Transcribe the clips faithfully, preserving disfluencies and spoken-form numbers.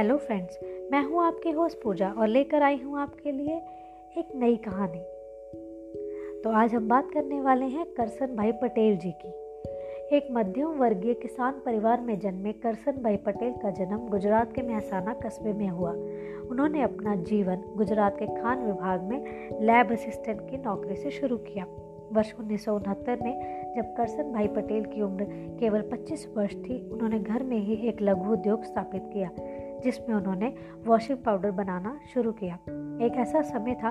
Hello friends, मैं हूँ आपकी होस्ट पूजा और लेकर आई हूँ आपके लिए एक नई कहानी। तो आज हम बात करने वाले हैं करसन भाई पटेल जी की। एक मध्यम वर्गीय किसान परिवार में जन्मे करसन भाई पटेल का जन्म गुजरात के मेहसाना कस्बे में हुआ। उन्होंने अपना जीवन गुजरात के खान विभाग में लैब असिस्टेंट की नौकरी से शुरू किया। वर्ष उन्नीस सौ उनहत्तर में जब करसन भाई पटेल की उम्र केवल पच्चीस वर्ष थी, उन्होंने घर में ही एक लघु उद्योग स्थापित किया जिसमें उन्होंने वॉशिंग पाउडर बनाना शुरू किया। एक ऐसा समय था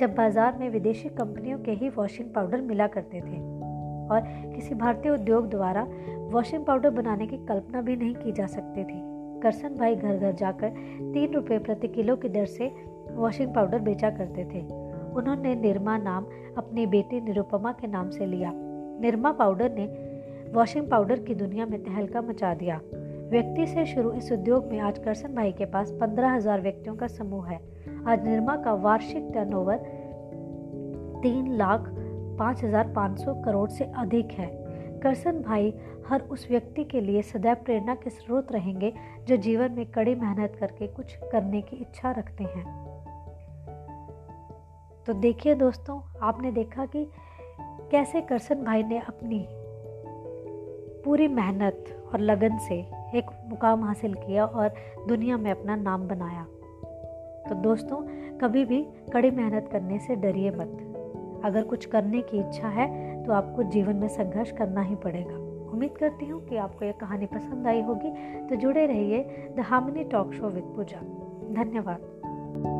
जब बाजार में विदेशी कंपनियों के ही वॉशिंग पाउडर मिला करते थे और किसी भारतीय उद्योग द्वारा वॉशिंग पाउडर बनाने की कल्पना भी नहीं की जा सकती थी। करसन भाई घर घर जाकर तीन रुपये प्रति किलो की दर से वॉशिंग पाउडर बेचा करते थे। उन्होंने निर्मा नाम अपनी बेटी निरुपमा के नाम से लिया। निर्मा पाउडर ने वॉशिंग पाउडर की दुनिया में तहलका मचा दिया। व्यक्ति से शुरू इस उद्योग में आज करसन भाई के पास पंद्रह हजार व्यक्तियों का समूह है। आज निर्मा का वार्षिक टर्नओवर तीन लाख पाँच हजार पाँच सौ करोड़ से अधिक है। करसन भाई हर उस व्यक्ति के लिए सदैव प्रेरणा के स्रोत रहेंगे जो जीवन में कड़ी मेहनत करके कुछ करने की इच्छा रखते हैं। तो देखिए दोस्तों, आपने देखा कि कैसे करसन भाई ने अपनी पूरी मेहनत और लगन से एक मुकाम हासिल किया और दुनिया में अपना नाम बनाया। तो दोस्तों, कभी भी कड़ी मेहनत करने से डरिए मत। अगर कुछ करने की इच्छा है तो आपको जीवन में संघर्ष करना ही पड़ेगा। उम्मीद करती हूँ कि आपको यह कहानी पसंद आई होगी। तो जुड़े रहिए the harmony talk show with Pooja. धन्यवाद।